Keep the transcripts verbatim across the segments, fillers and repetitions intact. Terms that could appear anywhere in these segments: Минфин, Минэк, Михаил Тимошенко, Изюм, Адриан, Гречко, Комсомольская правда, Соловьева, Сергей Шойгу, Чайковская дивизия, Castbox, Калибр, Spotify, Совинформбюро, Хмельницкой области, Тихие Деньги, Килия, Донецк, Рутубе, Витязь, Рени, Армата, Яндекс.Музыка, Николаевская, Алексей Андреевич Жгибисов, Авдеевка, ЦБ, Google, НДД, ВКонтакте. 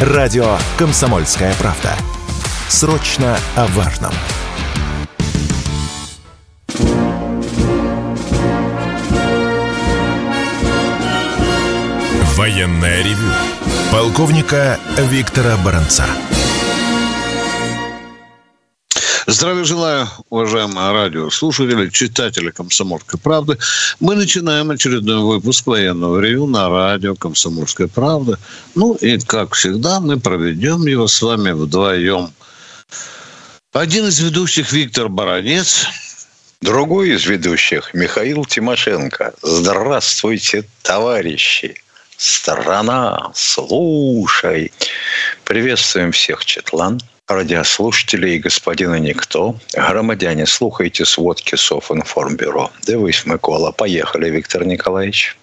Радио «Комсомольская правда». Срочно о важном. Военное ревю полковника Виктора Баранца. Здравия желаю, уважаемые радиослушатели, читатели «Комсомольской правды». Мы начинаем очередной выпуск военного ревю на радио «Комсомольская правда». Ну и, как всегда, мы проведем его с вами вдвоем. Один из ведущих — Виктор Баранец. Другой из ведущих — Михаил Тимошенко. Здравствуйте, товарищи! Страна, слушай! Приветствуем всех, Четлан, радиослушателей и господина Никто. Громадяне, слухайте сводки Совинформбюро. Девись, Микола. Поехали, Виктор Николаевич.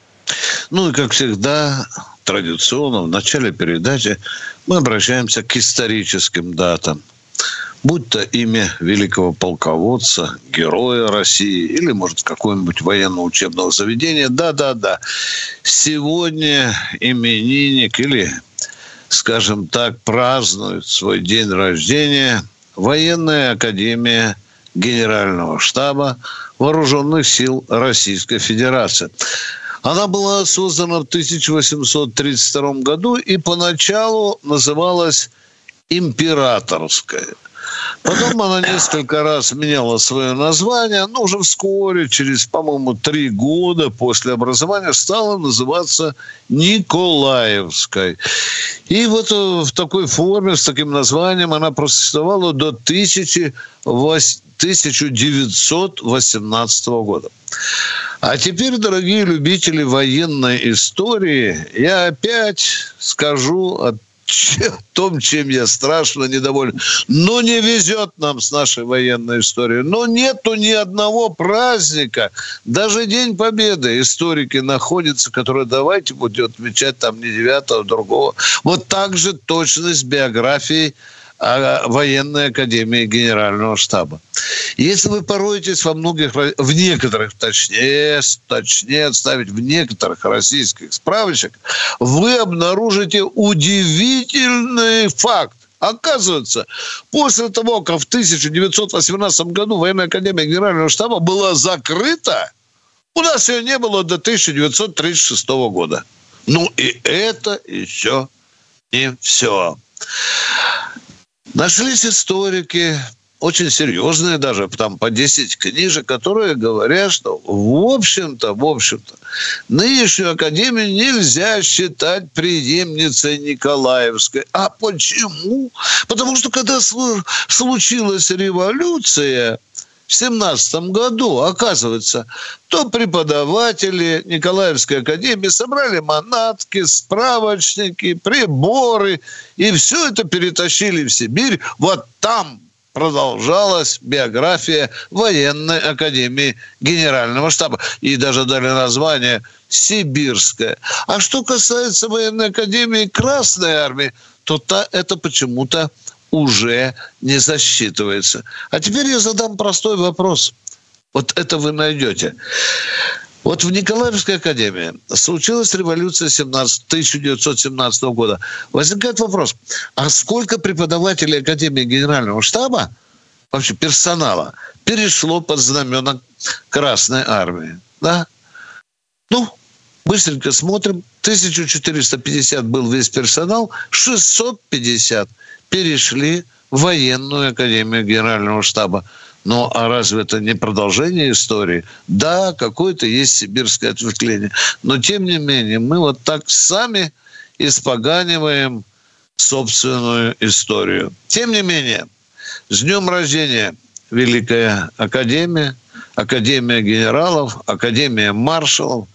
Ну и, как всегда, традиционно в начале передачи мы обращаемся к историческим датам. Будь то имя великого полководца, героя России или, может, какого-нибудь военно-учебного заведения. Да-да-да. Сегодня именинник или, скажем так, празднует свой день рождения Военная академия Генерального штаба Вооруженных сил Российской Федерации. Она была создана в тысяча восемьсот тридцать втором году и поначалу называлась «Императорская». Потом она несколько раз меняла свое название, но уже вскоре, через, по-моему, три года после образования, стала называться Николаевской. И вот в такой форме, с таким названием она просуществовала до тысяча девятьсот восемнадцатого года. А теперь, дорогие любители военной истории, я опять скажу о том, чем я страшно недоволен. Но не везет нам с нашей военной историей. Но нету ни одного праздника. Даже День Победы историки находятся, которые давайте будем отмечать там не девятого, а другого. Вот так же точность биографии Военной академии Генерального штаба. Если вы пороетесь во многих, в некоторых, точнее, точнее отставить, в некоторых российских справочниках, вы обнаружите удивительный факт. Оказывается, после того, как в тысяча девятьсот восемнадцатом году Военная академия Генерального штаба была закрыта, у нас ее не было до тысяча девятьсот тридцать шестого года. Ну и это еще не все. Нашлись историки, очень серьезные даже, там по десять книжек, которые говорят, что в общем-то, в общем-то, нынешнюю академию нельзя считать преемницей Николаевской. А почему? Потому что когда случилась революция в семнадцатом году, оказывается, то преподаватели Николаевской академии собрали манатки, справочники, приборы, и все это перетащили в Сибирь. Вот там продолжалась биография Военной академии Генерального штаба. И даже дали название «Сибирская». А что касается Военной академии Красной армии, то та, это почему-то уже не засчитывается. А теперь я задам простой вопрос. Вот это вы найдете. Вот в Николаевской академии случилась революция тысяча девятьсот семнадцатого года. Возникает вопрос, а сколько преподавателей Академии Генерального штаба, вообще персонала, перешло под знамена Красной армии? Да? Ну, быстренько смотрим. тысяча четыреста пятьдесят был весь персонал, шестьсот пятьдесят перешли в Военную академию Генерального штаба. Ну, а разве это не продолжение истории? Да, какое-то есть сибирское ответвление. Но, тем не менее, мы вот так сами испоганиваем собственную историю. Тем не менее, с днем рождения, Великая академия, Академия генералов, Академия маршалов,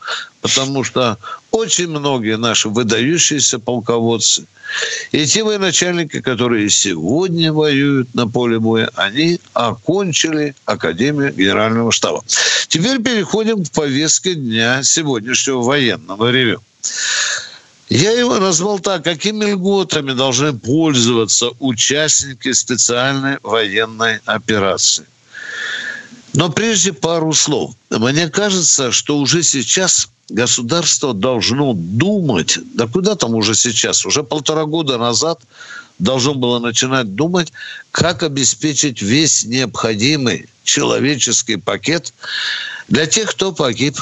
потому что очень многие наши выдающиеся полководцы и те военачальники, которые сегодня воюют на поле боя, они окончили Академию Генерального штаба. Теперь переходим к повестке дня сегодняшнего военного ревю. Я его назвал так: какими льготами должны пользоваться участники специальной военной операции. Но прежде пару слов. Мне кажется, что уже сейчас государство должно думать, да куда там уже сейчас, уже полтора года назад должно было начинать думать, как обеспечить весь необходимый человеческий пакет для тех, кто погиб,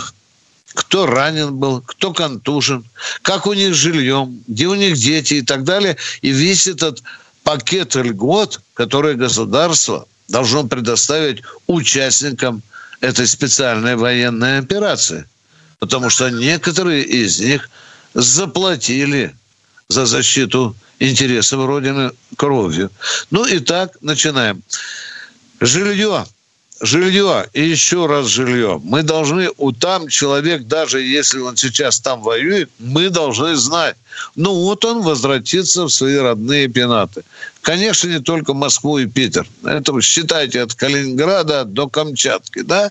кто ранен был, кто контужен, как у них с жильем, где у них дети и так далее. И весь этот пакет льгот, который государство должно предоставить участникам этой специальной военной операции. Потому что некоторые из них заплатили за защиту интересов Родины кровью. Ну и так начинаем. Жилье. Жилье и еще раз жилье. Мы должны, у там человек, даже если он сейчас там воюет, мы должны знать. Ну вот он возвратится в свои родные пенаты. Конечно, не только Москву и Питер. Это, считайте, от Калининграда до Камчатки. Да?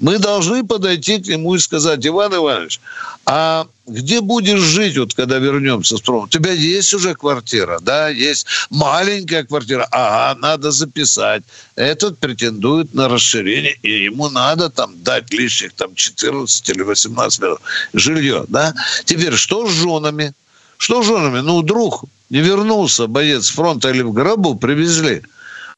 Мы должны подойти к нему и сказать: Иван Иванович, а где будешь жить, вот, когда вернемся с фронта? У тебя есть уже квартира, да? Есть маленькая квартира. Ага, надо записать. Этот претендует на расширение, и ему надо там дать лишних там, четырнадцать или восемнадцать лет жилье, да? Теперь, что с женами? Что с женами? Ну, друг не вернулся, боец с фронта или в гробу, привезли.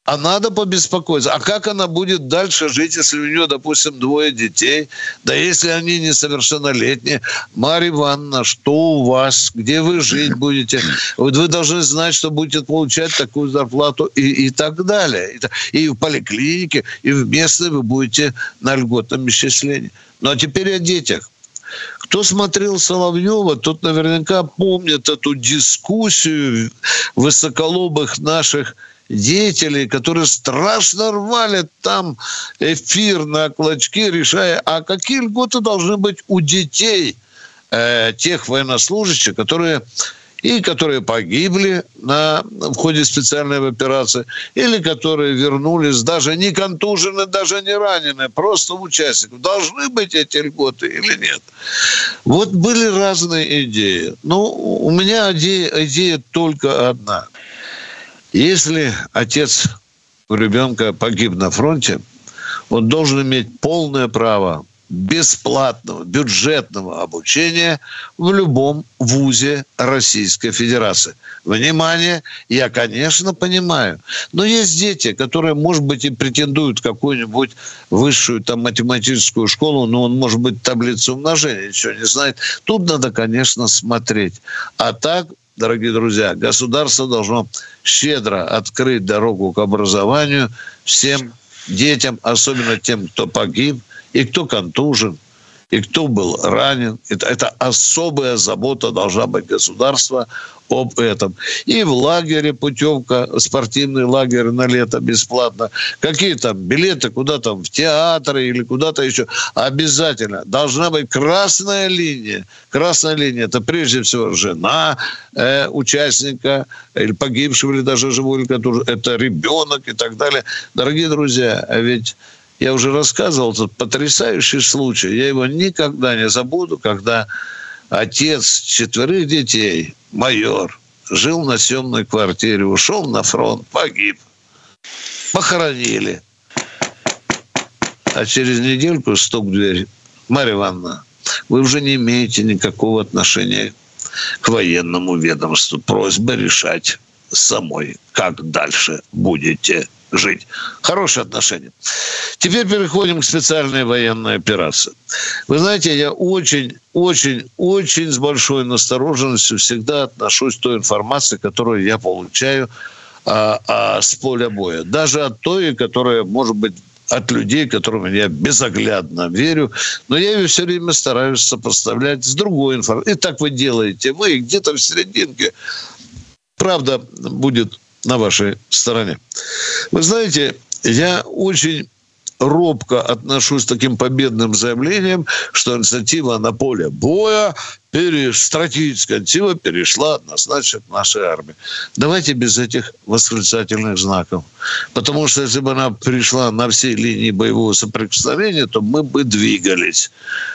А надо побеспокоиться. А как она будет дальше жить, если у нее, допустим, двое детей? Да если они несовершеннолетние. Марья Ивановна, что у вас? Где вы жить будете? Вот вы должны знать, что будете получать такую зарплату и, и так далее. И в поликлинике, и в местной вы будете на льготном исчислении. Ну, а теперь о детях. Кто смотрел Соловьева, тот наверняка помнит эту дискуссию высоколобых наших деятелей, которые страшно рвали там эфир на клочки, решая, а какие льготы должны быть у детей э, тех военнослужащих, которые и которые погибли на, в ходе специальной операции, или которые вернулись даже не контужены, даже не ранены, просто участников. Должны быть эти льготы или нет? Вот были разные идеи. Но у меня идея, идея только одна. Если отец у ребенка погиб на фронте, он должен иметь полное право бесплатного бюджетного обучения в любом вузе Российской Федерации. Внимание, я, конечно, понимаю, но есть дети, которые, может быть, и претендуют какую-нибудь высшую там, математическую школу, но он, может быть, таблицу умножения ничего не знает. Тут надо, конечно, смотреть. А так, дорогие друзья, государство должно щедро открыть дорогу к образованию всем детям, особенно тем, кто погиб, и кто контужен, и кто был ранен. Это, это особая забота должна быть государства об этом. И в лагере путевка, спортивный лагерь на лето бесплатно. Какие там билеты, куда там, в театры или куда-то еще. Обязательно должна быть красная линия. Красная линия – это прежде всего жена э, участника, или погибшего, или даже живого, или который, это ребенок и так далее. Дорогие друзья, а ведь я уже рассказывал, этот потрясающий случай. Я его никогда не забуду, когда отец четверых детей, майор, жил на съемной квартире, ушел на фронт, погиб. Похоронили. А через недельку стук в дверь. Марья Ивановна, вы уже не имеете никакого отношения к военному ведомству. Просьба решать самой, как дальше будете жить. Хорошие отношения. Теперь переходим к специальной военной операции. Вы знаете, я очень, очень, очень с большой настороженностью всегда отношусь к той информации, которую я получаю а, а, с поля боя. Даже от той, которая, может быть, от людей, которым я безоглядно верю, но я ее все время стараюсь сопоставлять с другой информацией. И так вы делаете. Вы где-то в серединке. Правда будет на вашей стороне. Вы знаете, я очень робко отношусь к таким победным заявлениям, что инициатива на поле боя, стратегическая инициатива перешла однозначно к нашей армии. Давайте без этих восклицательных знаков. Потому что если бы она перешла на всей линии боевого соприкосновения, то мы бы двигались.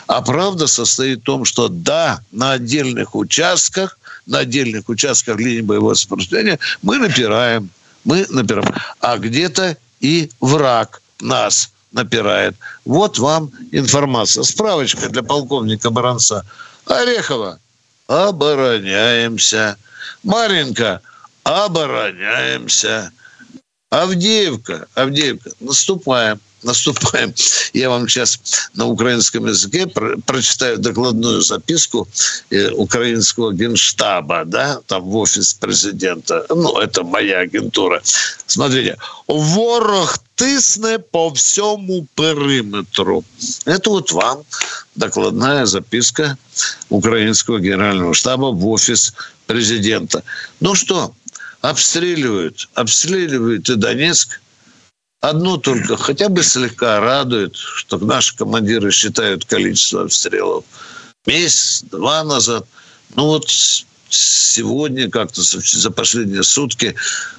А правда состоит в том, что да, на отдельных участках, на отдельных участках линии боевого соприкосновения мы напираем, мы напираем. А где-то и враг нас напирает. Вот вам информация. Справочка для полковника Баранца. Орехова. Обороняемся. Маринка. Обороняемся. Авдеевка. Авдеевка. Наступаем. Наступаем. Я вам сейчас на украинском языке про- прочитаю докладную записку э, украинского генштаба, да, там в офис президента. Ну, это моя агентура. Смотрите. Ворог тисне по всьому периметру. Это вот вам докладная записка украинского генерального штаба в офис президента. Ну что, обстреливают. Обстреливают и Донецк. Одно только хотя бы слегка радует, что наши командиры считают количество обстрелов. Месяц, два назад. Ну вот сегодня как-то за последние сутки,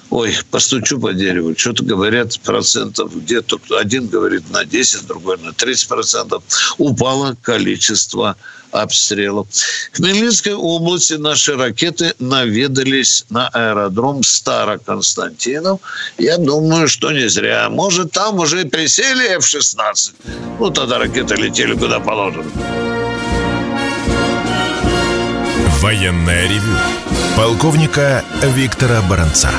ой, постучу по дереву, что-то говорят процентов, где-то один говорит на десять, другой на тридцать процентов. Упало количество обстрелов. В Хмельницкой области наши ракеты наведались на аэродром Староконстантинов. Я думаю, что не зря. Может, там уже присели эф шестнадцать. Ну, тогда ракеты летели куда положено. Военное ревю полковника Виктора Баранца.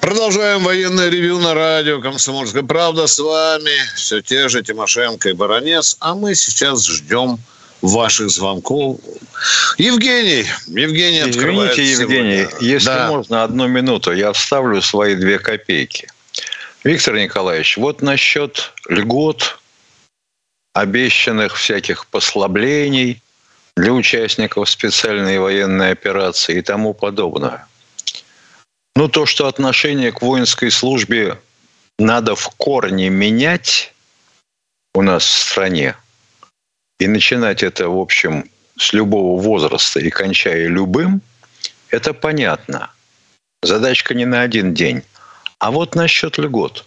Продолжаем военное ревью на радио «Комсомольская правда». С вами все те же Тимошенко и Баранец. А мы сейчас ждем ваших звонков. Евгений, Евгений открывает. Извините, Евгений, сегодня. Если да. можно, одну минуту. Я вставлю свои две копейки. Виктор Николаевич, вот насчет льгот, обещанных всяких послаблений для участников специальной военной операции и тому подобное. Ну, то, что отношение к воинской службе надо в корне менять у нас в стране, и начинать это, в общем, с любого возраста и кончая любым, это понятно. Задачка не на один день. А вот насчет льгот.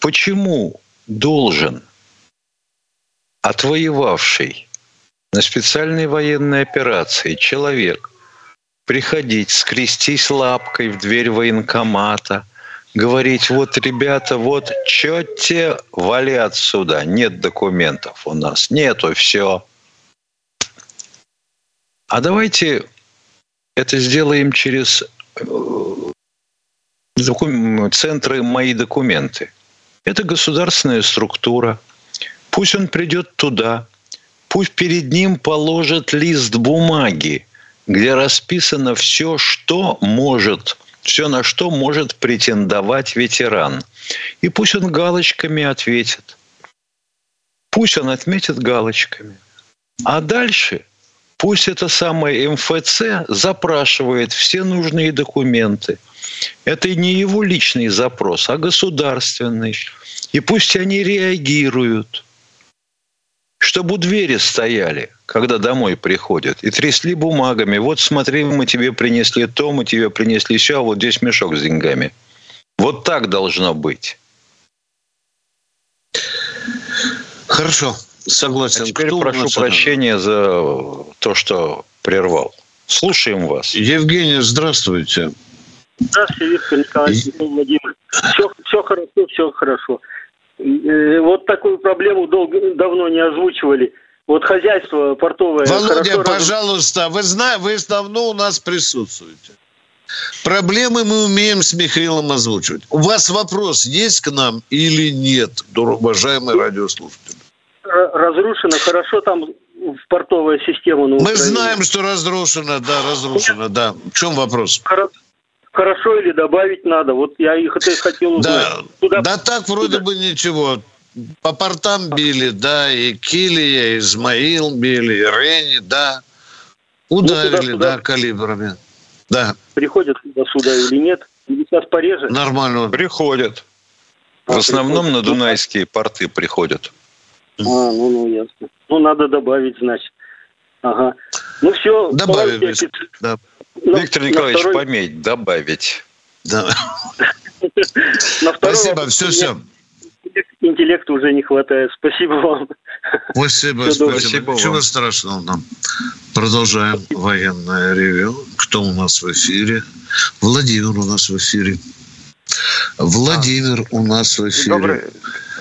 Почему должен отвоевавший на специальной военной операции человек приходить, скрестись лапкой в дверь военкомата, говорить: вот, ребята, вот, чё те, вали отсюда, нет документов у нас, нету, все. А давайте это сделаем через центры «Мои документы». Это государственная структура. Пусть он придет туда, пусть перед ним положат лист бумаги, где расписано все, что может, все, на что может претендовать ветеран. И пусть он галочками ответит. Пусть он отметит галочками. А дальше пусть это самое эм эф цэ запрашивает все нужные документы. Это не его личный запрос, а государственный. И пусть они реагируют. Чтобы у двери стояли, когда домой приходят, и трясли бумагами. Вот смотри, мы тебе принесли то, мы тебе принесли сё, а вот здесь мешок с деньгами. Вот так должно быть. Хорошо, согласен. А теперь Кто прошу прощения за то, что прервал. Слушаем вас. Евгений, здравствуйте. Здравствуйте, Виктор Николаевич, Е... Владимир. Все, все хорошо, все хорошо. Вот такую проблему долго, давно не озвучивали. Вот хозяйство портовое... Володя, пожалуйста, раз... вы, зна... вы давно у нас присутствуете. Проблемы мы умеем с Михаилом озвучивать. У вас вопрос есть к нам или нет, уважаемые радиослушатели? Разрушено, хорошо там в портовая система. Мы Украине. Знаем, что разрушено, да, разрушено, да. В чем вопрос? Хорошо. Хорошо или добавить надо? Вот я их это хотел узнать. Да, Туда... да так вроде Туда. бы ничего. По портам били, да, и Килия, и Измаил били, и Рени, да. Ударили, ну, туда, да, туда. Калибрами. Да. Приходят сюда или нет? Или сейчас порежет? Нормально. Приходят. А, в основном приходят. На дунайские порты приходят. А, ну, ну, ясно. Ну, надо добавить, значит. Ага. Ну, все. Добавили. Да. На, Виктор Николаевич, второй... пометь, добавить. Да. Спасибо, все-все. Интеллекта уже не хватает. Спасибо вам. Спасибо, спасибо. Ничего страшного нам. Продолжаем военное ревю. Кто у нас в эфире? Владимир у нас в эфире. Владимир у нас в эфире. Добрый,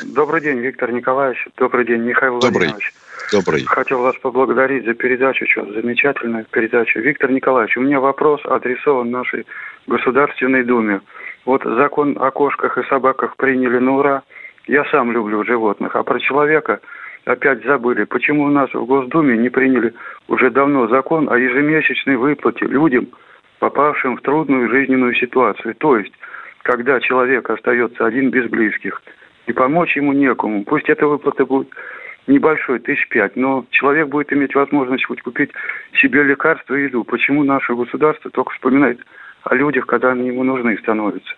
добрый день, Виктор Николаевич. Добрый день, Михаил добрый. Владимирович. Добрый. Хотел вас поблагодарить за передачу, что замечательную передачу. Виктор Николаевич, у меня вопрос адресован нашей Государственной Думе. Вот закон о кошках и собаках приняли на ура. Я сам люблю животных, а про человека опять забыли. Почему у нас в Госдуме не приняли уже давно закон о ежемесячной выплате людям, попавшим в трудную жизненную ситуацию? То есть, когда человек остается один без близких, и помочь ему некому, пусть эта выплата будет небольшой, тысяч пять, но человек будет иметь возможность хоть купить себе лекарства и еду. Почему наше государство только вспоминает о людях, когда они ему нужны становятся?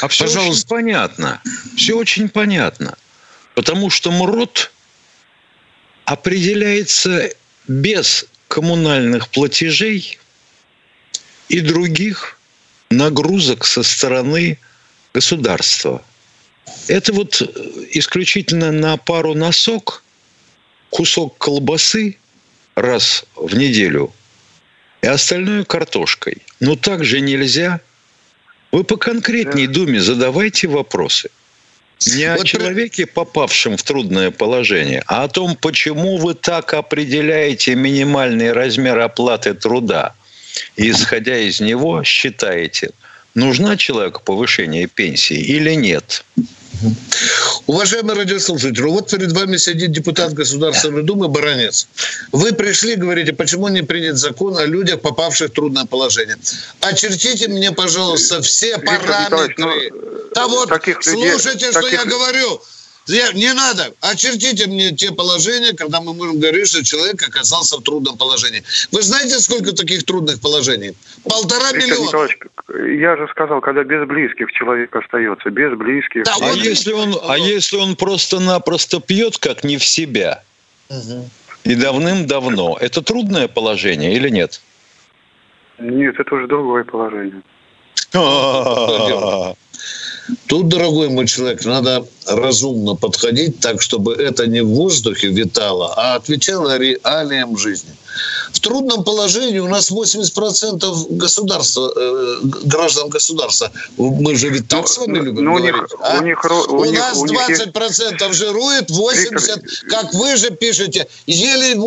А все Пожалуйста. очень понятно. Все очень понятно. Потому что МРОТ определяется без коммунальных платежей и других нагрузок со стороны государства. Это вот исключительно на пару носок, кусок колбасы раз в неделю и остальное картошкой. Но так же нельзя. Вы поконкретней, Думе, задавайте вопросы. Не вот о человеке, попавшем в трудное положение, а о том, почему вы так определяете минимальный размер оплаты труда и, исходя из него, считаете, нужна человеку повышение пенсии или нет. Уважаемый радиослушатель, вот перед вами сидит депутат Государственной Думы Баранец. Вы пришли, говорите, почему не принят закон о людях, попавших в трудное положение. Очертите мне, пожалуйста, все параметры того, слушайте, людей, что таких... я говорю. Не надо. Очертите мне те положения, когда мы можем говорить, что человек оказался в трудном положении. Вы знаете, сколько таких трудных положений? Полтора Виктор миллиона. Николаевич, я же сказал, когда без близких человек остается. Без близких. Да, а, он... Если он, а если он просто-напросто пьет, как не в себя, угу. и давным-давно, это трудное положение или нет? Нет, это уже другое положение. А-а-а. Тут, дорогой мой человек, надо разумно подходить так, чтобы это не в воздухе витало, а отвечало реалиям жизни. В трудном положении у нас восемьдесят процентов государства, э, граждан государства. Мы же ведь так с вами любим говорить. У, них, а? у, у них, нас у них двадцать процентов есть... жирует, восемьдесят процентов, как вы же пишете, еле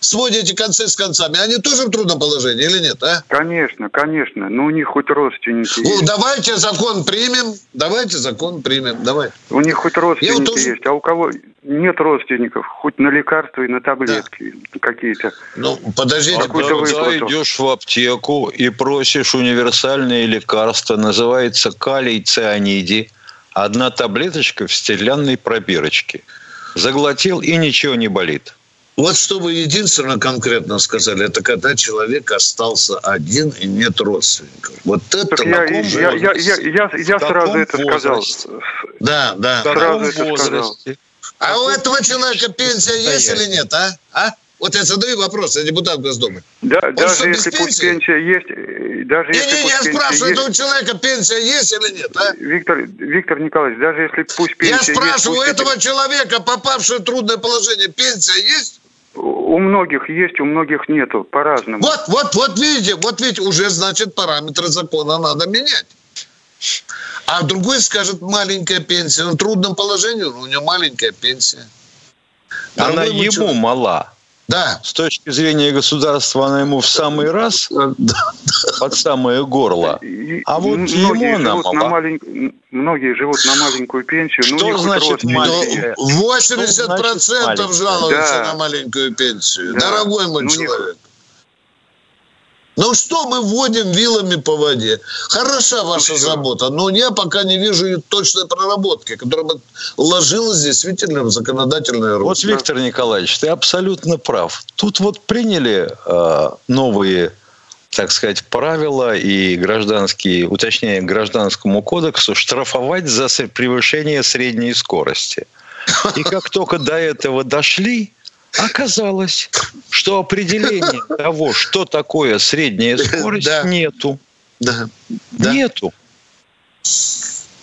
сводите концы с концами. Они тоже в трудном положении или нет? А? Конечно, конечно. Но у них хоть родственники ну, есть. Давайте закон примем. Давайте закон примем. Давай. У них хоть родственники вот тоже... есть, а у кого... Нет родственников, хоть на лекарства и на таблетки да. какие-то. Ну, подождите, когда идешь в аптеку и просишь универсальные лекарства, называется калий цианиди, одна таблеточка в стеклянной пробирочке. Заглотил и ничего не болит. Вот что вы единственное конкретно сказали, это когда человек остался один и нет родственников. Вот это я, на ком я, я, я, я, я сразу это сказал. Да, да. Сразу это сказал. А у этого человека пенсия есть или нет, а? А? Вот я задаю вопрос, я депутат Госдумы. Да, он даже что, если пусть пенсия есть... Даже не, если не, я спрашиваю, есть... у человека пенсия есть или нет, а? Виктор, Виктор Николаевич, даже если пусть пенсия есть... Я спрашиваю, есть, у этого это... человека, попавшего в трудное положение, пенсия есть? У многих есть, у многих нету, по-разному. Вот, вот, вот видите, вот видите, уже, значит, параметры закона надо менять. А другой скажет, маленькая пенсия. Он в трудном положении, но у него маленькая пенсия. Дорогой она ему человек. Мала. Да. С точки зрения государства она ему в самый раз, под самое горло. А вот ему она мала. Многие живут на маленькую пенсию. Что значит маленькая? восемьдесят процентов жалуются на маленькую пенсию. Дорогой мой человек. Ну что мы вводим вилами по воде? Хороша ваша Все. забота, но я пока не вижу ее точной проработки, которая бы ложилась действительно в законодательное русло. Вот, Виктор Николаевич, ты абсолютно прав. Тут вот приняли э, новые, так сказать, правила и гражданские, уточнее, гражданскому кодексу штрафовать за превышение средней скорости. И как только до этого дошли, оказалось, что определения того, что такое средняя скорость, да. нету. Да. Нету.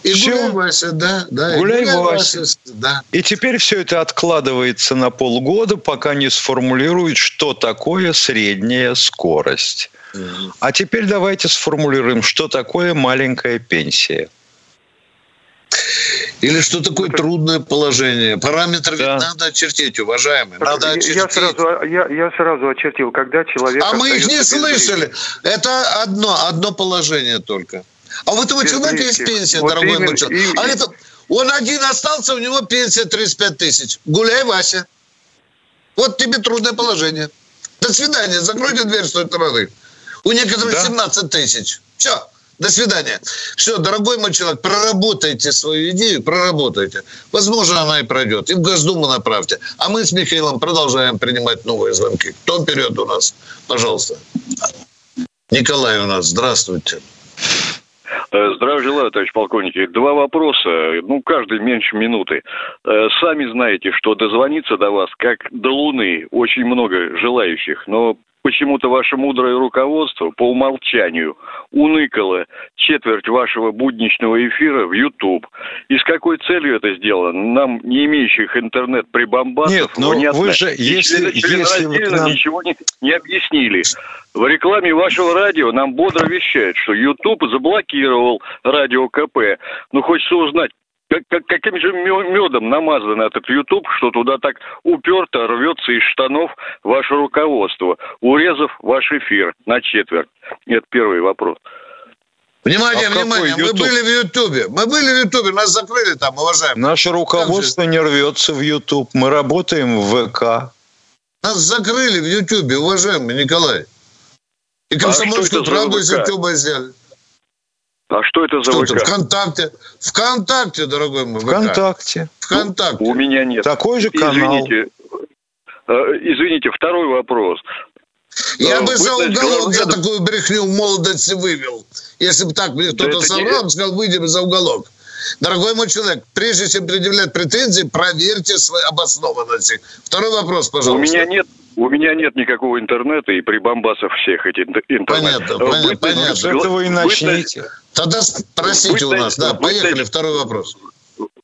И все. Гуляй, Вася, да, да. Гуляй, и гуляй Вася. Вася, да. И теперь все это откладывается на полгода, пока не сформулируют, что такое средняя скорость. Mm-hmm. А теперь давайте сформулируем, что такое маленькая пенсия. Или что такое трудное положение? Параметры да. ведь надо очертить, уважаемые. Надо я, очертить. Я, сразу, я, я сразу очертил, когда человек... А мы их не слышали. Жизни. Это одно, одно положение только. А вот у человека есть пенсия, вот дорогой мой человек. А это, он один остался, у него пенсия тридцать пять тысяч. Гуляй, Вася. Вот тебе трудное положение. До свидания. Закройте дверь с той стороны. У некоторых да. семнадцать тысяч. Все. До свидания. Все, дорогой мой человек, проработайте свою идею, проработайте. Возможно, она и пройдет. И в Госдуму направьте. А мы с Михаилом продолжаем принимать новые звонки. Кто вперед у нас? Пожалуйста. Николай у нас. Здравствуйте. Здравия желаю, товарищ полковник. Два вопроса, ну, каждый меньше минуты. Сами знаете, что дозвониться до вас, как до Луны, очень много желающих, но почему-то ваше мудрое руководство по умолчанию уныкало четверть вашего будничного эфира в YouTube. И с какой целью это сделано? Нам, не имеющих интернет-прибамбасов, нет, но понятно. Вы же, если, если вы нам... ничего не, не объяснили. В рекламе вашего радио нам бодро вещают, что YouTube заблокировал радио КП. Но хочется узнать, как, как, каким же медом намазан этот YouTube, что туда так уперто рвется из штанов ваше руководство, урезав ваш эфир на четверть? Это первый вопрос. Внимание, а внимание, мы были в Ютубе. Мы были в Ютубе, нас закрыли там, уважаемые. Наше руководство не рвется в Ютуб, мы работаем в ВК. Нас закрыли в Ютубе, уважаемый Николай. И Комсомольскую правду из Ютуба взяли. А что это за что ВК? ВКонтакте. ВКонтакте, дорогой мой. ВКонтакте. ВКонтакте. У меня нет. Такой же канал. Извините, извините, второй вопрос. Я бы за уголок за такую брехню в молодости вывел. Если бы так мне кто-то соврал, сказал, выйдем за уголок. Дорогой мой человек, прежде чем предъявлять претензии, проверьте свою обоснованность. Второй вопрос, пожалуйста. У меня нет. У меня нет никакого интернета и прибамбасов всех этих интернет. Понятно, бытность, понятно. С этого и начните. Тогда спросите бытность, у нас. Да, бытность, поехали, второй вопрос.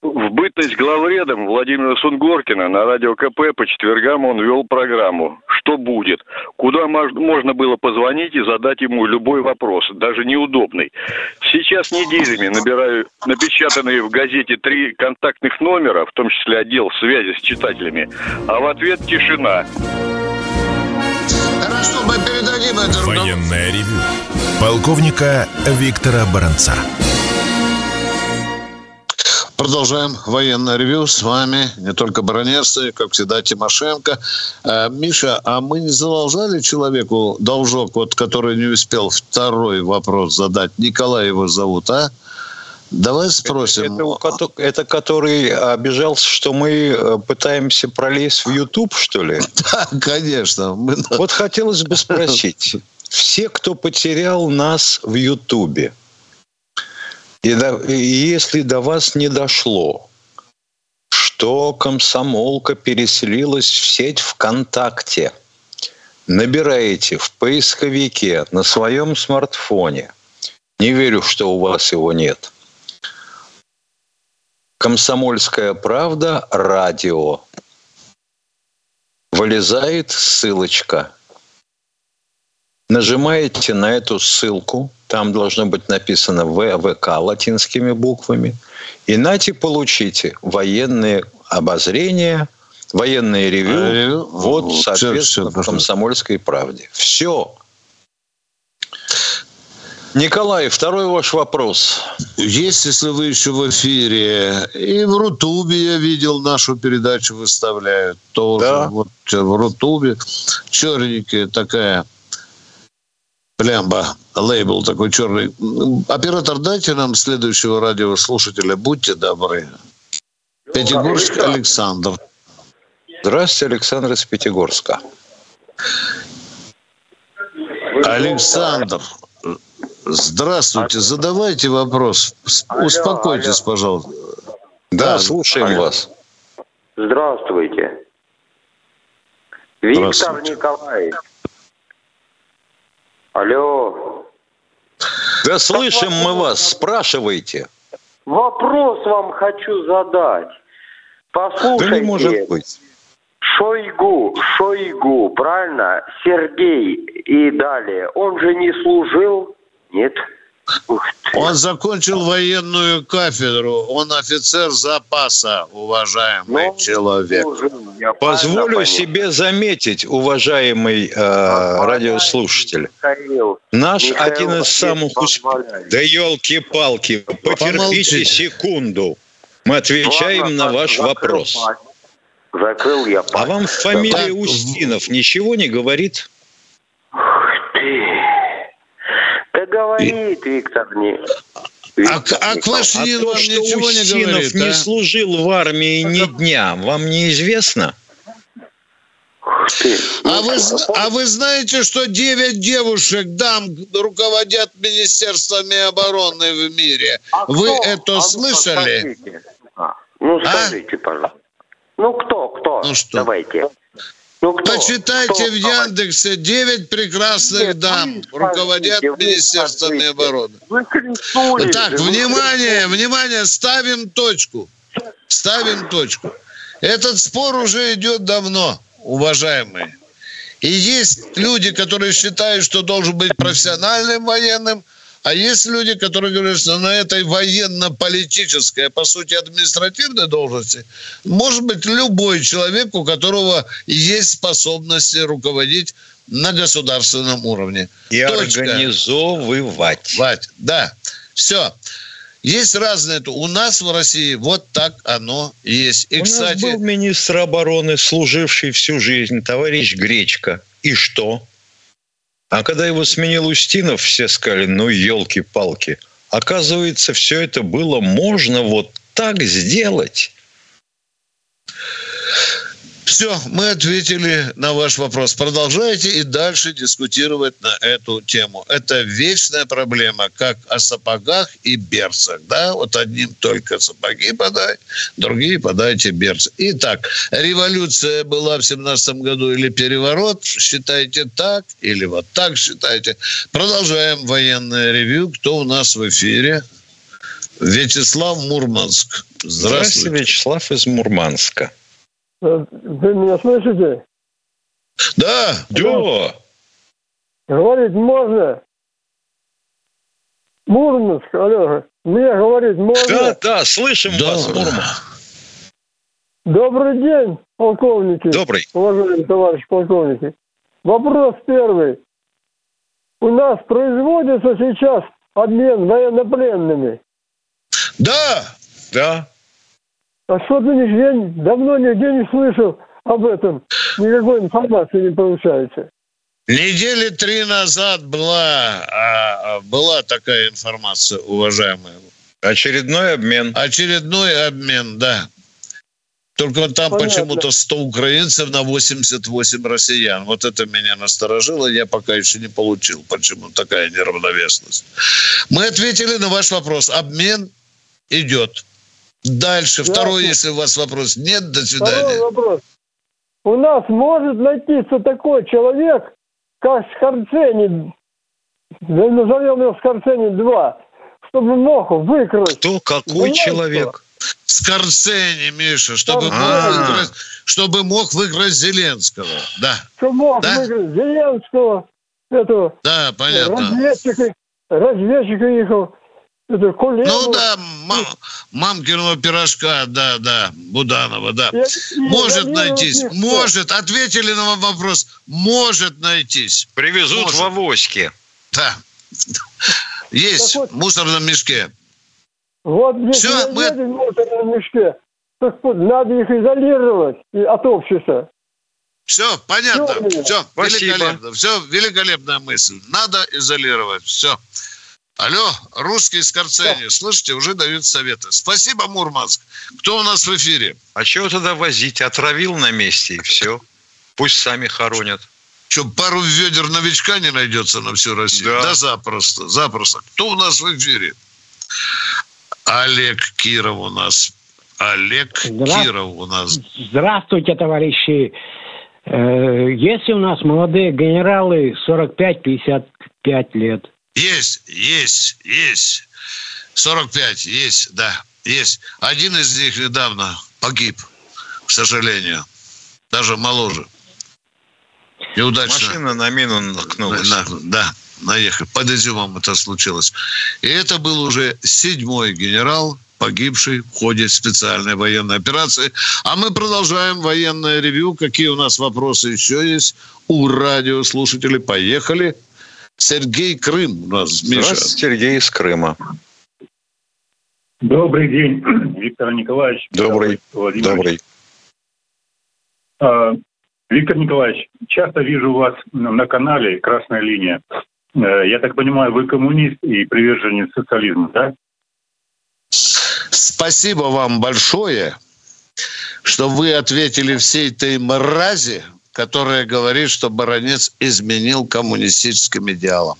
В бытность главредом Владимира Сунгоркина на радио КП по четвергам он вел программу «Что будет?», куда можно было позвонить и задать ему любой вопрос, даже неудобный. Сейчас неделями набираю напечатанные в газете три контактных номера, в том числе отдел связи с читателями, а в ответ тишина. Хорошо, мы передадим это. Военное ревю полковника Виктора Баранца. Продолжаем военное ревью. С вами не только Баранец, и, как всегда, Тимошенко. Миша, а мы не задолжали человеку должок, вот, который не успел второй вопрос задать? Николай его зовут, а? Давай спросим. Это, это, это который обижался, что мы пытаемся пролезть в YouTube, что ли? Да, конечно. Мы... Вот хотелось бы спросить. Все, кто потерял нас в YouTube, и, до, и если до вас не дошло, что комсомолка переселилась в сеть ВКонтакте, набираете в поисковике на своем смартфоне. Не верю, что у вас его нет. «Комсомольская правда. Радио». Вылезает ссылочка. Нажимаете на эту ссылку. Там должно быть написано «ВВК» латинскими буквами. И нате, получите военные обозрения, военные ревью. Вот, соответственно, в «Комсомольской правде». Все. Николай, второй ваш вопрос. Есть, если вы еще в эфире. И в Рутубе я видел, нашу передачу выставляют. Тоже. Да. Вот в Рутубе. Черненькая такая плямба, лейбл такой черный. Оператор, дайте нам следующего радиослушателя. Будьте добры. Пятигорск Александр. Здравствуйте, Александр из Пятигорска. Александр. Здравствуйте, задавайте вопрос. Успокойтесь, пожалуйста. Да, да, слушаем вас. Здравствуйте. Виктор Здравствуйте. Николаевич. Алло. Да слышим мы вас, спрашивайте. вопрос вам хочу задать. Послушайте. Да не может быть. Шойгу, Шойгу, правильно? Сергей и далее. Он же не служил? Нет. Он закончил военную кафедру. Он офицер запаса, уважаемый Но человек. Служил, Позволю себе заметить, уважаемый э, а, радиослушатель, Михаил, наш Михаил один из самых успешных... Да елки-палки, потерпите Помолчите. секунду. Мы отвечаем Ладно, на ваш закрыл, вопрос. Закрыл я палец. А вам фамилия да. Устинов ничего не говорит? Да говорит, И... Виктор, нет. А, а Квашнин вам ничего не говорит, Устинов не а? служил в армии ни дня, вам неизвестно? А вы, а вы знаете, что девять девушек, дам, руководят министерствами обороны в мире? А вы кто? это а слышали? А? Ну, скажите, пожалуйста. Ну, кто, кто? Ну, что? Давайте. Ну, кто? Почитайте кто? в Яндексе девять прекрасных Нет, дам руководят вы, министерствами вы, обороны. Вы кричули, так, вы, внимание, вы, внимание, ставим точку. Ставим точку. Этот спор уже идет давно, уважаемые. И есть люди, которые считают, что должен быть профессиональным военным, а есть люди, которые говорят, что на этой военно-политической, по сути, административной должности может быть любой человек, у которого есть способности руководить на государственном уровне. И Точка. организовывать. Вать. Да. Все. Есть разное. У нас в России вот так оно есть. И, у кстати... нас был министр обороны, служивший всю жизнь, товарищ Гречко. И что? А когда его сменил Устинов, все сказали, ну, елки-палки. Оказывается, все это было можно вот так сделать. Все, мы ответили на ваш вопрос. Продолжайте и дальше дискутировать на эту тему. Это вечная проблема, как о сапогах и берцах. Да? Вот одним только сапоги подай, другие подайте берцы. Итак, революция была в семнадцатом году или переворот, считайте так, или вот так считайте. Продолжаем военное ревью. Кто у нас в эфире? Вячеслав, Мурманск. Здравствуйте. Здравствуйте, Вячеслав из Мурманска. Вы меня слышите? Да, да. Говорить можно? Мурманск, Алёха. Мне говорить можно? Да, да, слышим да. вас, Мурманск. Добрый день, полковники. Добрый. Уважаемые товарищи полковники. Вопрос первый. У нас производится сейчас обмен военнопленными? Да, да. А что-то нигде, давно нигде не слышал об этом. Никакой информации не получается. Недели три назад была, была такая информация, уважаемые. Очередной обмен. Очередной обмен, да. Только там Понятно. почему-то сто украинцев на восемьдесят восемь россиян. Вот это меня насторожило. Я пока еще не получил, почему такая неравновесность. Мы ответили на ваш вопрос. Обмен идет. Дальше. Ясно. Второй, если у вас вопрос нет, до свидания. Второй вопрос. У нас может найтиться такой человек, как Скорцени, назовем его Скорцени два, чтобы мог выкрасть. Кто? Какой Зеленского? Человек? Скорцени, Миша, чтобы, выкрасть, чтобы мог выкрасть Зеленского. Да. Чтобы мог да? выкрасть Зеленского, этого да, разведчика, разведчика их... Это ну да, мам, мамкиного пирожка, да, да, Буданова, да. Я, может я найтись, может, ответили на вопрос, может найтись. Привезут может. в авоське. Да, есть так вот, в мусорном мешке. Вот если Все, мы... в мусорном мешке, так вот, надо их изолировать от общества. Все, понятно, все, все великолепно, все, великолепная мысль, надо изолировать, все. Алло, русский Скорцени, да. слышите, уже дают советы. Спасибо, Мурманск. Кто у нас в эфире? А чего туда возить? Отравил на месте и все. Пусть сами хоронят. Что, пару ведер новичка не найдется на всю Россию? Да, да запросто, запросто. Кто у нас в эфире? Олег Киров у нас. Олег Здра... Киров у нас. Здравствуйте, товарищи. Есть у нас молодые генералы сорок пять пятьдесят пять лет? Есть, есть, есть. сорок пять есть, да, есть. Один из них недавно погиб, к сожалению. Даже моложе. Неудачно. Машина на мину наткнулась. На, да, наехали. Под Изюмом это случилось. И это был уже седьмой генерал, погибший в ходе специальной военной операции. А мы продолжаем военное ревью. Какие у нас вопросы еще есть у радиослушателей? Поехали. Сергей Крым у нас, Миша. Здравствуйте, Сергей из Крыма. Добрый день, Виктор Николаевич. Добрый. Добрый. Виктор Николаевич, часто вижу вас на канале «Красная линия». Я так понимаю, вы коммунист и приверженец социализма, да? Спасибо вам большое, что вы ответили всей этой мрази, которая говорит, что Баранец изменил коммунистическим идеалам.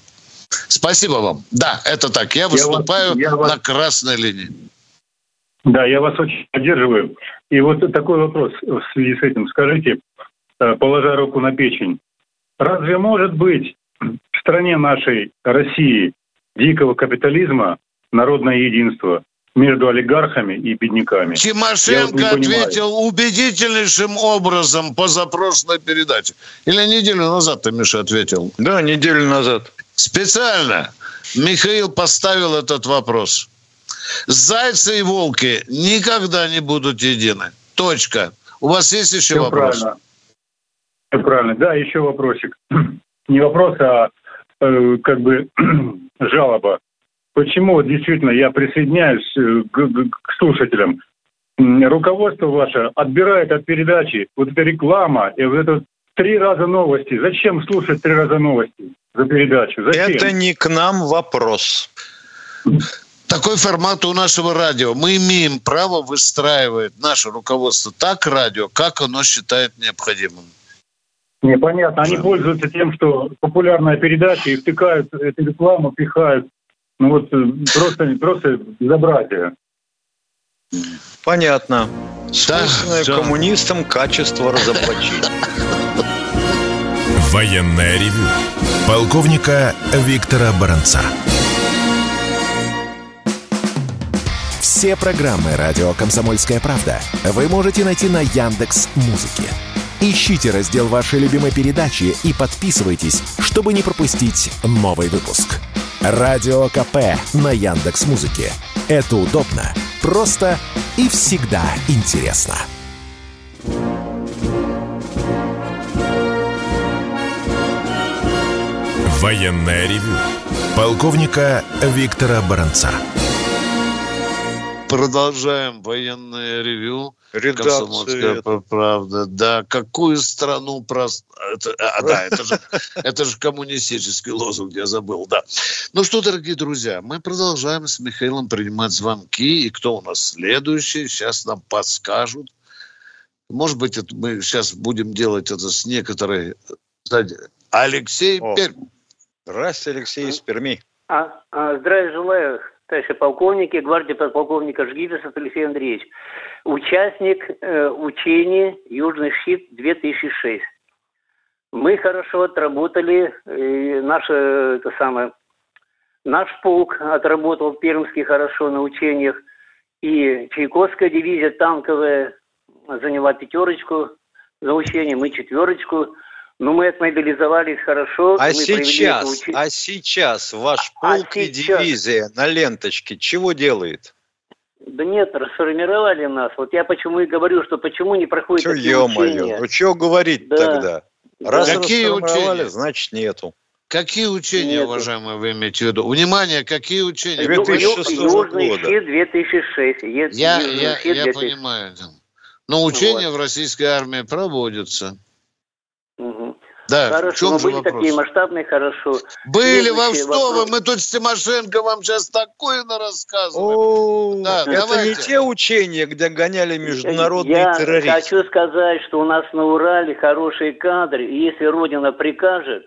Спасибо вам. Да, это так. Я выступаю я вас, я на вас... красной линии. Да, я вас очень поддерживаю. И вот такой вопрос в связи с этим. Скажите, положа руку на печень, разве может быть в стране нашей России дикого капитализма народное единство между олигархами и бедняками? Тимошенко ответил убедительнейшим образом позапрошлой передаче. Или неделю назад ты, Миша, ответил? Да, неделю назад. Специально Михаил поставил этот вопрос. Зайцы и волки никогда не будут едины. Точка. У вас есть еще Все вопрос? Правильно. Все правильно. Да, еще вопросик. Не вопрос, а э, как бы жалоба. Почему, действительно, я присоединяюсь к, к слушателям. Руководство ваше отбирает от передачи вот эта реклама и вот это три раза новости. Зачем слушать три раза новости за передачу? Зачем? Это не к нам вопрос. Такой формат у нашего радио. Мы имеем право выстраивать наше руководство так радио, как оно считает необходимым. Непонятно. Они пользуются тем, что популярная передача, и втыкают эту рекламу, пихают. Ну вот просто, просто безобразие. Понятно. Свойственное да, коммунистам качество разоблачения. Военное ревю полковника Виктора Баранца. Все программы радио «Комсомольская правда» вы можете найти на Яндекс.Музыке. Ищите раздел вашей любимой передачи и подписывайтесь, чтобы не пропустить новый выпуск. Радио КП на Яндекс.Музыке. Это удобно, просто и всегда интересно. Военное ревю полковника Виктора Баранца. Продолжаем военное ревю. Редакция. Комсомольская правда. Да, какую страну... Прос... Это, а, да, это же, это же коммунистический лозунг, я забыл, да. Ну что, дорогие друзья, мы продолжаем с Михаилом принимать звонки. И кто у нас следующий? Сейчас нам подскажут. Может быть, это мы сейчас будем делать это с некоторой... Алексей Пермь. Здравствуйте, Алексей из Перми. А, а, здравия желаю. Товарищи полковники, гвардии подполковника Жгибисов Алексей Андреевич, участник э, учения «Южный щит-две тысячи шесть». Мы хорошо отработали, э, наш, э, это самое, наш полк отработал в Пермске хорошо на учениях, и Чайковская дивизия танковая заняла пятерочку за учение, мы четверочку. Ну, мы отмобилизовались хорошо. А сейчас, уч... а сейчас ваш полк а, а и сейчас... дивизия на ленточке чего делает? Да нет, расформировали нас. Вот я почему и говорю, что почему не проходит Чё, такие учения. Ё-моё, ну чего говорить да. тогда? Раз какие расформировали, учения? Значит, нету. Какие учения, нету. Уважаемые, вы имеете в виду? Внимание, какие учения? две тысячи шестого Южный года. Южный две тысячи шесть. Есть я я, я понимаю. Но учения вот. В российской армии проводятся. Угу. Да, хорошо, в чем но же были вопрос? Такие масштабные, хорошо. Были вам что вы, мы тут с Тимошенко вам сейчас такое нарассказываем. Да, это давайте. Не те учения, где гоняли международные я террористы. Я хочу сказать, что у нас на Урале хорошие кадры, и если Родина прикажет,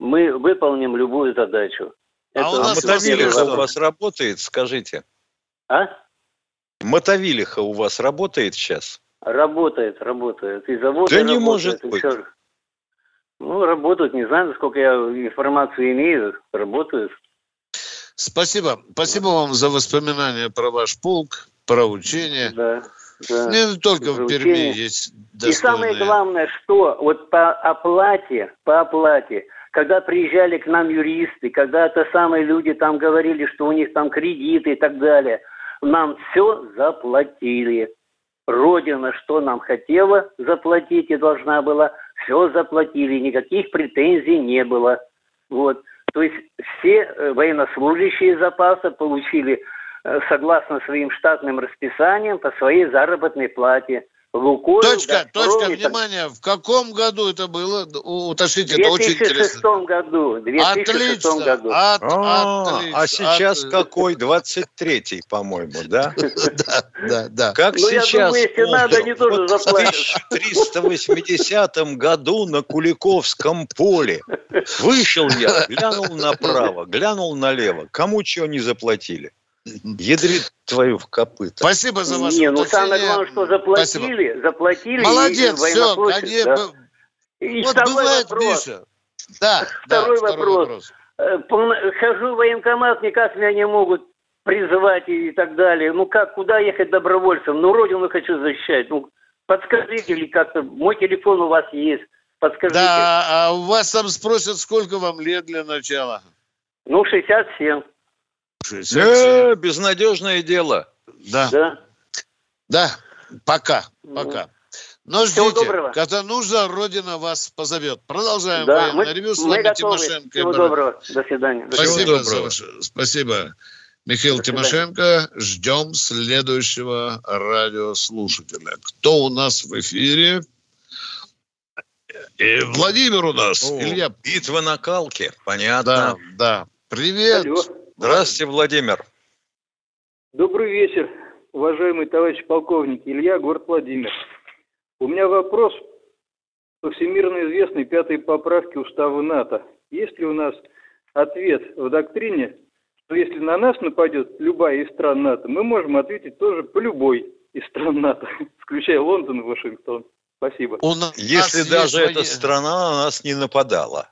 мы выполним любую задачу. А это у нас Мотовилиха у вас работает, скажите? А? Мотовилиха у вас работает сейчас? Работает, работает. И заводы да не работают, может быть. Все. Ну, работают, не знаю, сколько я информации имею, работают. Спасибо. Спасибо вам за воспоминания про ваш полк, про учение. Да, да. Не только в Перми есть достойные. И самое главное, что вот по оплате, по оплате, когда приезжали к нам юристы, когда это самые люди там говорили, что у них там кредиты и так далее, нам все заплатили. Родина, что нам хотела заплатить и должна была, все заплатили, никаких претензий не было. Вот. То есть все военнослужащие запаса получили согласно своим штатным расписаниям по своей заработной плате. Лукойл, точка, Газпром, точка, внимание, так... в каком году это было? Уточните, это очень интересно. В году, две тысячи шестом отлично. Году. От, О, отлично. А сейчас от... какой? двадцать третий, по-моему, да? Да, да. Как сейчас? В тысяча триста восьмидесятом году на Куликковском поле вышел я, глянул направо, глянул налево. Кому чего не заплатили? Ядрит твою в копыта. Спасибо за ваше уточнение. Не, ну самое главное, что заплатили. Спасибо. Заплатили. Молодец, и все. Они... Да. И вот бывает, вопрос. Миша. Да, второй, да, вопрос. Второй вопрос. Хожу в военкомат, никак меня не могут призывать и так далее. Ну как, куда ехать добровольцем? Ну родину хочу защищать. Ну подскажите или как-то. Мой телефон у вас есть. Подскажите. Да, а у вас там спросят, сколько вам лет для начала? Ну, шестьдесят семь. Да, безнадежное дело. Да. Да. Да. Пока. Пока. Но всего ждите. Доброго. Когда нужно, Родина вас позовет. Продолжаем да, военное ревью. С вами Тимошенко. Всего доброго. До свидания. Спасибо. Доброго. Спасибо. Михаил Тимошенко. Ждем следующего радиослушателя. Кто у нас в эфире? И Владимир у нас. О, Илья. Битва на Калке. Понятно. Да. Да. Привет. Алло. Здравствуйте, Владимир. Добрый вечер, уважаемые товарищи полковники. Илья, город Владимир. У меня вопрос по всемирно известной пятой поправке Устава НАТО. Есть ли у нас ответ в доктрине, что если на нас нападет любая из стран НАТО, мы можем ответить тоже по любой из стран НАТО, включая Лондон и Вашингтон. Спасибо. У нас если даже эта страна на нас не нападала.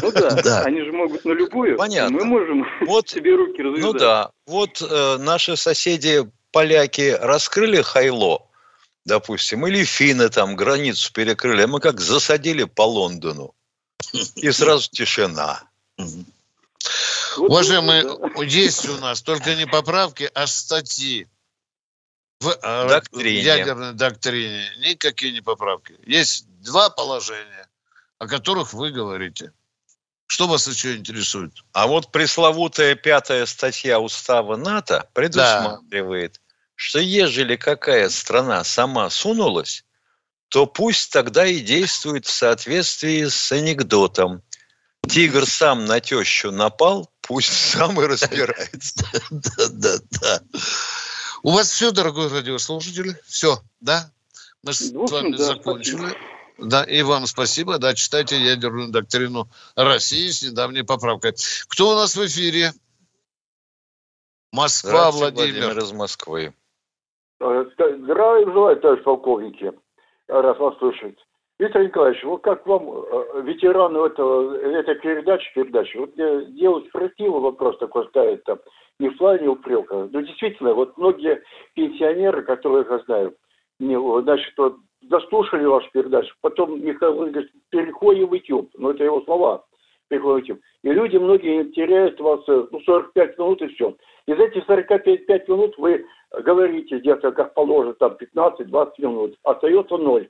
Ну да, да, они же могут на любую, понятно. Мы можем вот, себе руки развязать. Ну да, вот э, наши соседи поляки раскрыли хайло, допустим, или финны там границу перекрыли, а мы как засадили по Лондону, и сразу тишина. Вот уважаемые, да. Есть у нас только не поправки, а статьи в доктрине. Ядерной доктрине, никакие не поправки. Есть два положения, о которых вы говорите. Что вас еще интересует? А вот пресловутая пятая статья Устава НАТО предусматривает, да. что ежели какая страна сама сунулась, то пусть тогда и действует в соответствии с анекдотом. Тигр сам на тещу напал, пусть сам и разбирается. Да-да-да. У вас все, дорогой радиослушатель? Все, да? Мы с вами закончили. Да, и вам спасибо. Да, читайте ядерную доктрину России с недавней поправкой. Кто у нас в эфире? Москва, Владимир. Владимир из Москвы. Здравия желаю, товарищ полковники, раз вас слушать. Виктор Николаевич, вот как вам, ветерану этого, этой передачи, передачи, вот делать справедливый вопрос такой ставит там, не в плане упрека. Но действительно, вот многие пенсионеры, которые, я знаю, не, значит, вот, дослушали вашу передачу, потом Михаил Владимирович говорит, переходим в YouTube. Ну, это его слова. Переходим в YouTube. И люди, многие теряют вас, ну, сорок пять минут и все. Из этих сорок пять минут вы говорите где-то, как положено, там, пятнадцать-двадцать минут. Остается ноль.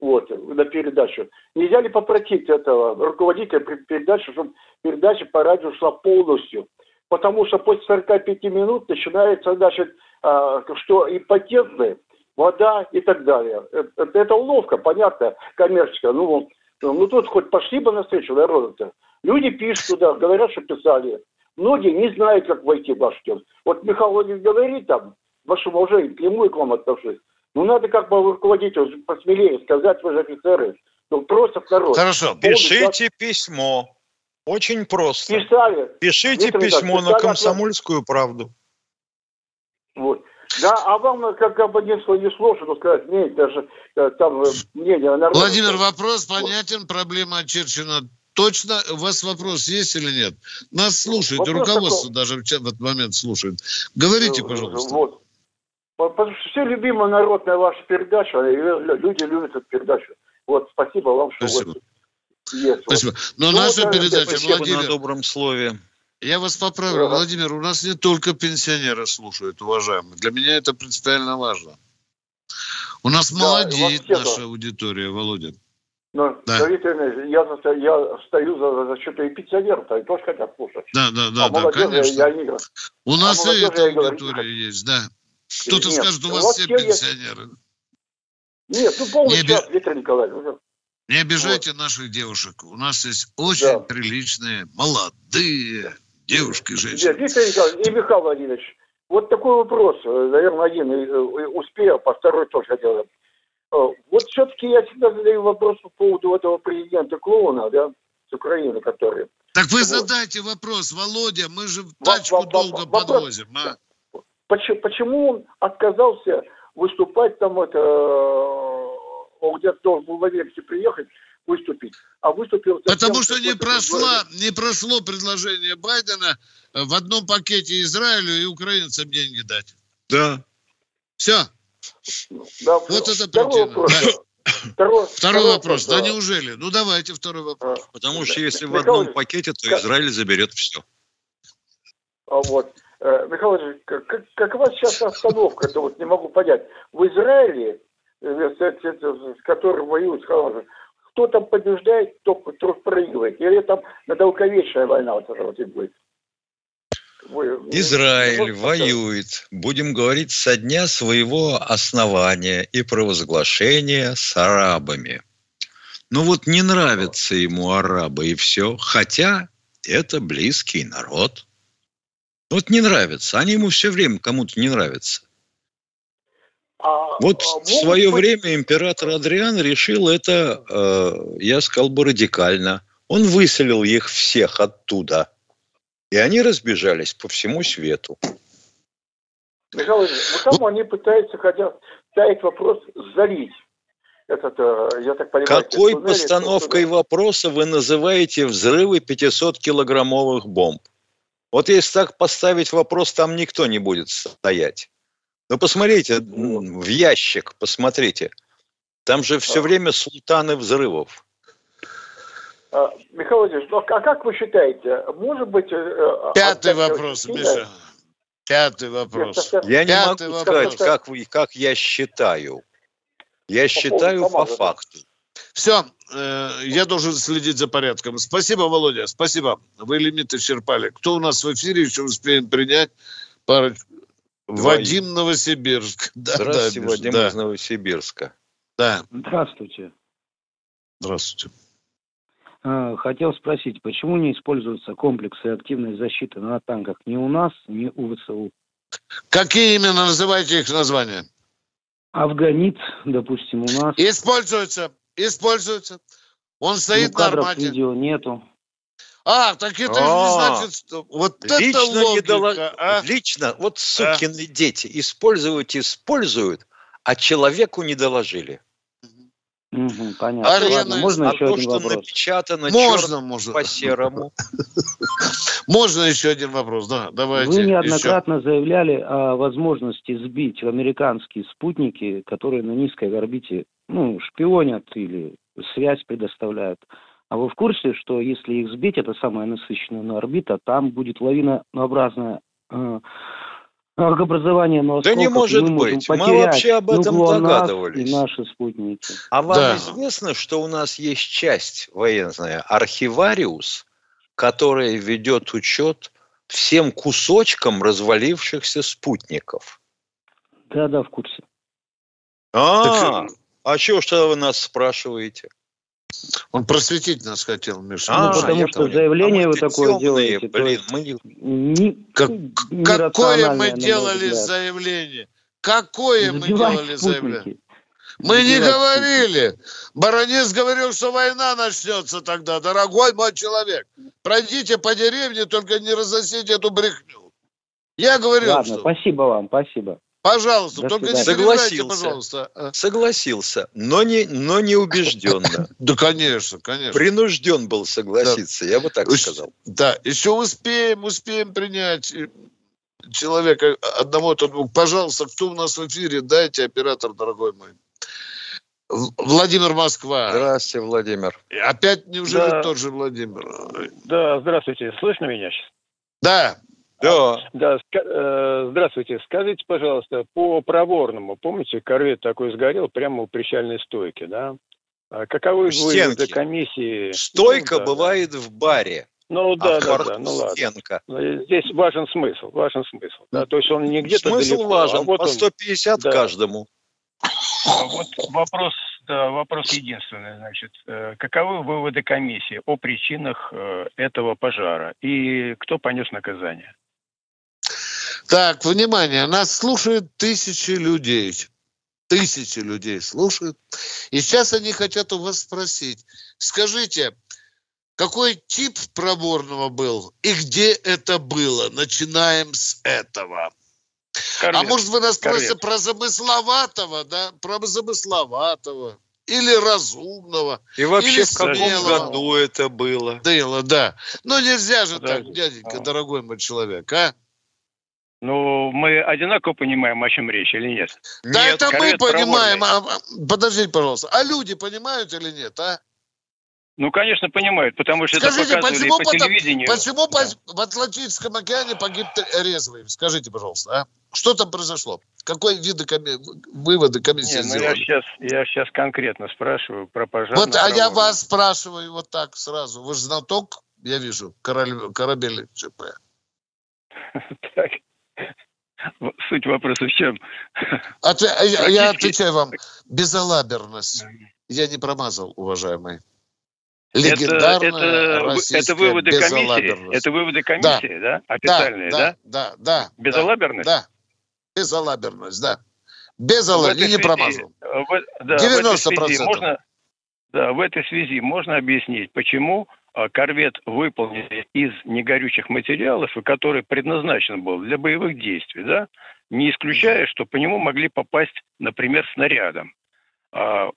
Вот, на передачу. Нельзя ли попросить этого руководителя передачи, чтобы передача по радио шла полностью? Потому что после сорок пять минут начинается, значит, что импотентные, вода и так далее. Это, это уловка, понятно, коммерческая. Ну, ну тут хоть пошли бы навстречу народу-то. Люди пишут туда, говорят, что писали. Многие не знают, как войти в ваш тем. Вот Михаил Владимирович говорит там, вашему уважению, к нему и к вам отношусь. Ну надо как бы руководителю посмелее сказать, вы же офицеры. Ну просто народ. Хорошо, помните, пишите как... письмо. Очень просто. Писали. Пишите Виктор письмо Виктор, на писали «Комсомольскую от... правду». Вот. Да, а вам как бы не сложно сказать, нет, даже там мнение. Владимир, вопрос понятен, проблема очерчена Точно у вас вопрос есть или нет? Нас слушает, вопрос руководство такой... даже в этот момент слушает. Говорите, пожалуйста. Вот. Все любимая народная ваша передача, люди любят эту передачу. Вот, спасибо вам, что спасибо. Вот есть. Спасибо. Но ну, наша да, передача, Владимир... на добром слове. Я вас поправлю, ага. Владимир, у нас не только пенсионеры слушают, уважаемые. Для меня это принципиально важно. У нас да, молодеет наша аудитория, Володя. Но, да. я, за, я стою за, за счет и пенсионеров, они тоже хотят слушать. Да, да, да, а да конечно. Я, я у нас а и эта аудитория говорю, есть, да. Кто-то нет. скажет, у вас вот все пенсионеры. Есть. Нет, ну полный не час, оби... Виктор Николаевич. Не обижайте вот. Наших девушек. У нас есть очень да. приличные, молодые девушки, женщины. Нет, Виктор Николаевич и Михаил Владимирович, вот такой вопрос, наверное, один успел, а второй тоже хотел. Вот все-таки я всегда задаю вопрос по поводу этого президента-клоуна, да, с Украины, который... Так вы вот. Задайте вопрос, Володя, мы же тачку в, долго в, подвозим, а? Почему, почему он отказался выступать там, это... Он где-то должен был в Авдеевке приехать выступить, а выступил... Потому что не, прошла, не прошло предложение Байдена в одном пакете Израилю и украинцам деньги дать. Да. Все. Да, вот это второй вопрос. Да. Второй, второй, второй вопрос. Да, да неужели? Ну давайте второй вопрос. Потому да. что если Михаил в одном Михаил... пакете, то Израиль заберет все. А вот. Михаил Ильич, как, какова сейчас обстановка? Это вот не могу понять. В Израиле, с которым воюют, кто там побеждает, кто проигрывает? Или там надолговечная война вот эта вот и будет? Израиль воюет, будем говорить, со дня своего основания и провозглашения с арабами. Ну вот не нравятся ему арабы и все, хотя это близкий народ. Вот не нравится, они ему все время кому-то не нравятся. Вот в свое время император Адриан решил это, я сказал бы, радикально. Он выселил их всех оттуда. И они разбежались по всему свету. Михаил Ильич, ну там они пытаются, хотя ставить вопрос, залить. Этот, я так понимаю, какой туннели, постановкой туда... вопроса вы называете взрывы пятисоткилограммовых бомб? Вот если так поставить вопрос, там никто не будет стоять. Ну, посмотрите, в ящик, посмотрите. Там же все время султаны взрывов. Михаил Владимирович, а как вы считаете, может быть... Пятый вопрос, Миша. Пятый вопрос. Я не могу сказать, как, вы, как я считаю. Я считаю по факту. Все, я должен следить за порядком. Спасибо, Володя, спасибо. Вы лимит исчерпали. Кто у нас в эфире, еще успеем принять парочку. Вадим Новосибирск. Да, здравствуйте, да, Вадим да. из Новосибирска. Да. Здравствуйте. Здравствуйте. Хотел спросить, почему не используются комплексы активной защиты на танках ни у нас, ни у ВСУ? Какие именно называете их названия? Афганит, допустим, у нас. Используется, используется. Он стоит на армате. Видео нету. А, так это А-а-а. не значит, что... Вот лично это логика, не дала... а? Лично, вот сукины а? дети, используют, используют, а человеку не доложили. Угу, понятно. Арена... Ладно, можно а еще то, один что вопрос? Напечатано можно, можно. По-серому. Можно еще один вопрос, да, давайте. Вы неоднократно еще. заявляли о возможности сбить американские спутники, которые на низкой орбите, ну, шпионят или связь предоставляют. А вы в курсе, что если их сбить, это самая насыщенная на орбита, там будет лавинообразное э, образование на осколках. Да не может мы быть. Мы вообще об этом догадывались. И наши спутники. А вам да. известно, что у нас есть часть военная, архивариус, которая ведет учет всем кусочкам развалившихся спутников? Да-да, в курсе. А, так... а чего что вы нас спрашиваете? Он просветить нас хотел, Миша. А, ну, потому что заявление вы такое делаете. Блин, мы... не... Как, не какое мы делали заявление? Какое мы делали заявление? Мы не говорили. Баранец говорил, что война начнется тогда. Дорогой мой человек, пройдите по деревне, только не разносите эту брехню. Я говорил, ладно, что... Ладно, спасибо вам, спасибо. Пожалуйста, только не согласился, пожалуйста. Согласился, но не, но не убежденно. Да, конечно, конечно. Принужден был согласиться, я бы так сказал. Да, еще успеем, успеем принять человека одного, пожалуйста, кто у нас в эфире, дайте, оператор, дорогой мой. Владимир, Москва. Здравствуйте, Владимир. Опять неужели да. тот же Владимир? Да, здравствуйте. Слышно меня сейчас? Да. Да. Да. Здравствуйте. Скажите, пожалуйста, по Проворному. Помните, корвет такой сгорел прямо у причальной стойки, да? Каковы выводы комиссии? Стойка ну, да, бывает да. в баре. Ну да, а да, да, ну стенка. Ладно. Здесь важен смысл, важен смысл. Да, то есть он не где-то смысл далеко, важен, а вот по сто пятьдесят он... каждому. Вот вопрос, да, вопрос единственный, значит, каковы выводы комиссии о причинах этого пожара и кто понес наказание? Так, внимание, нас слушают тысячи людей, тысячи людей слушают, и сейчас они хотят у вас спросить, скажите, какой тип Проворного был и где это было? Начинаем с этого. Корвет. А может, вы нас спросите про замысловатого, да? Про замысловатого или разумного. И вообще, в каком году это было? Дело, да. Ну, нельзя же Подожди. так, дяденька, а. дорогой мой человек, а? Ну, мы одинаково понимаем, о чем речь, или нет? Да нет, это мы понимаем. А, подождите, пожалуйста. А люди понимают или нет, а? Ну, конечно, понимают, потому что скажите, это показывали по телевидению. Почему да. в Атлантическом океане погиб Резвый? Скажите, пожалуйста, а? Что там произошло? Какой виды коми... выводы комиссии сделали? Ну, я сейчас, я сейчас конкретно спрашиваю про пожар. Вот, а я вас спрашиваю вот так сразу. Вы же знаток, я вижу, корабель ЧП. Так. Суть вопроса в чем? Я отвечаю вам. Безалаберность. Я не промазал, уважаемый. Легендарная это, российская это, это выводы комиссии, это выводы комиссии, да, да? Официальные, да? Да, да, да, да безалаберность? Да, безалаберность, да. Безалаберность, и не промазал. В, да, девяносто процентов. В можно, да, в этой связи можно объяснить, почему корвет выполнен из негорючих материалов, который предназначен был для боевых действий, да, не исключая, что по нему могли попасть, например, снарядом.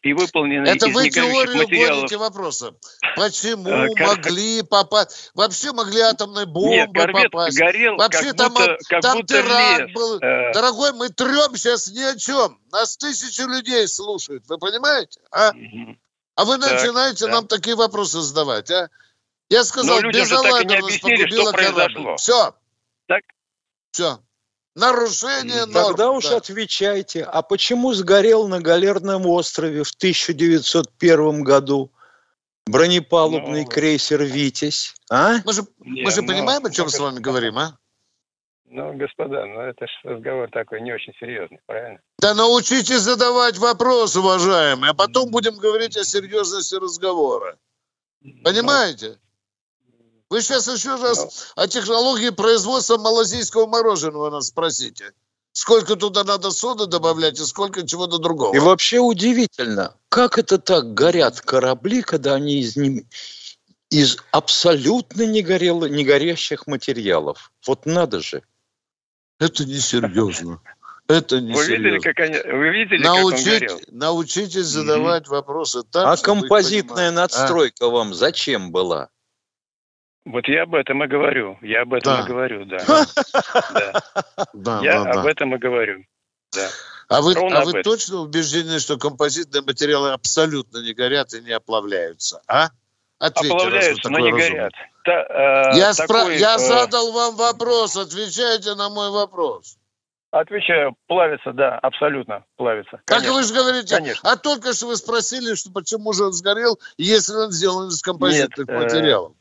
И выполнены это из вы теорию материалов. Гоните вопросом. Почему Кор... могли попасть? Вообще могли атомной бомбой попасть. Горел, вообще как будто, там, как там будто теракт лес. Был. Дорогой, мы трем сейчас ни о чем. Нас тысячи людей слушают. Вы понимаете? А, угу. а вы так, начинаете да. нам такие вопросы задавать. А? Я сказал, безалаберность погубила корабль. Все. Так? Все. Нарушение норм. Тогда уж да. отвечайте, а почему сгорел на Галерном острове в тысяча девятьсот первом году бронепалубный ну, крейсер «Витязь»? А? Мы же, не, мы же ну, понимаем, о чем ну, с вами ну, говорим, а? Ну, господа, ну это же разговор такой не очень серьезный, правильно? Да научитесь задавать вопрос, уважаемые, а потом будем говорить о серьезности разговора. Понимаете? Вы сейчас еще раз о технологии производства малазийского мороженого нас спросите. Сколько туда надо соды добавлять и сколько чего-то другого. И вообще удивительно, как это так горят корабли, когда они из, не... из абсолютно не, горело... не горящих материалов. Вот надо же. Это несерьезно. Это не вы видели, как они, вы видели, Научить, как он горел? Научитесь задавать mm-hmm. вопросы так, а композитная надстройка а? вам зачем была? Вот я об этом и говорю. Я об этом да. и говорю, да. Я об этом и говорю. А вы точно убеждены, что композитные материалы абсолютно не горят и не оплавляются? А? Ответьте, раз вы такой разумный. Я задал вам вопрос. Отвечайте на мой вопрос. Отвечаю, плавится, да, абсолютно плавится. Как вы же говорите, конечно. А только что вы спросили, что почему же он сгорел, если он сделан из композитных материалов.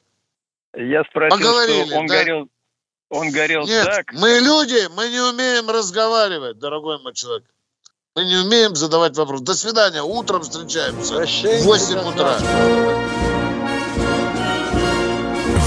Я спросил, Поговорили, что он да? горел, он горел Нет, так. Мы люди, мы не умеем разговаривать, дорогой мой человек. Мы не умеем задавать вопросы. До свидания, утром встречаемся. Прощайте, в восемь утра.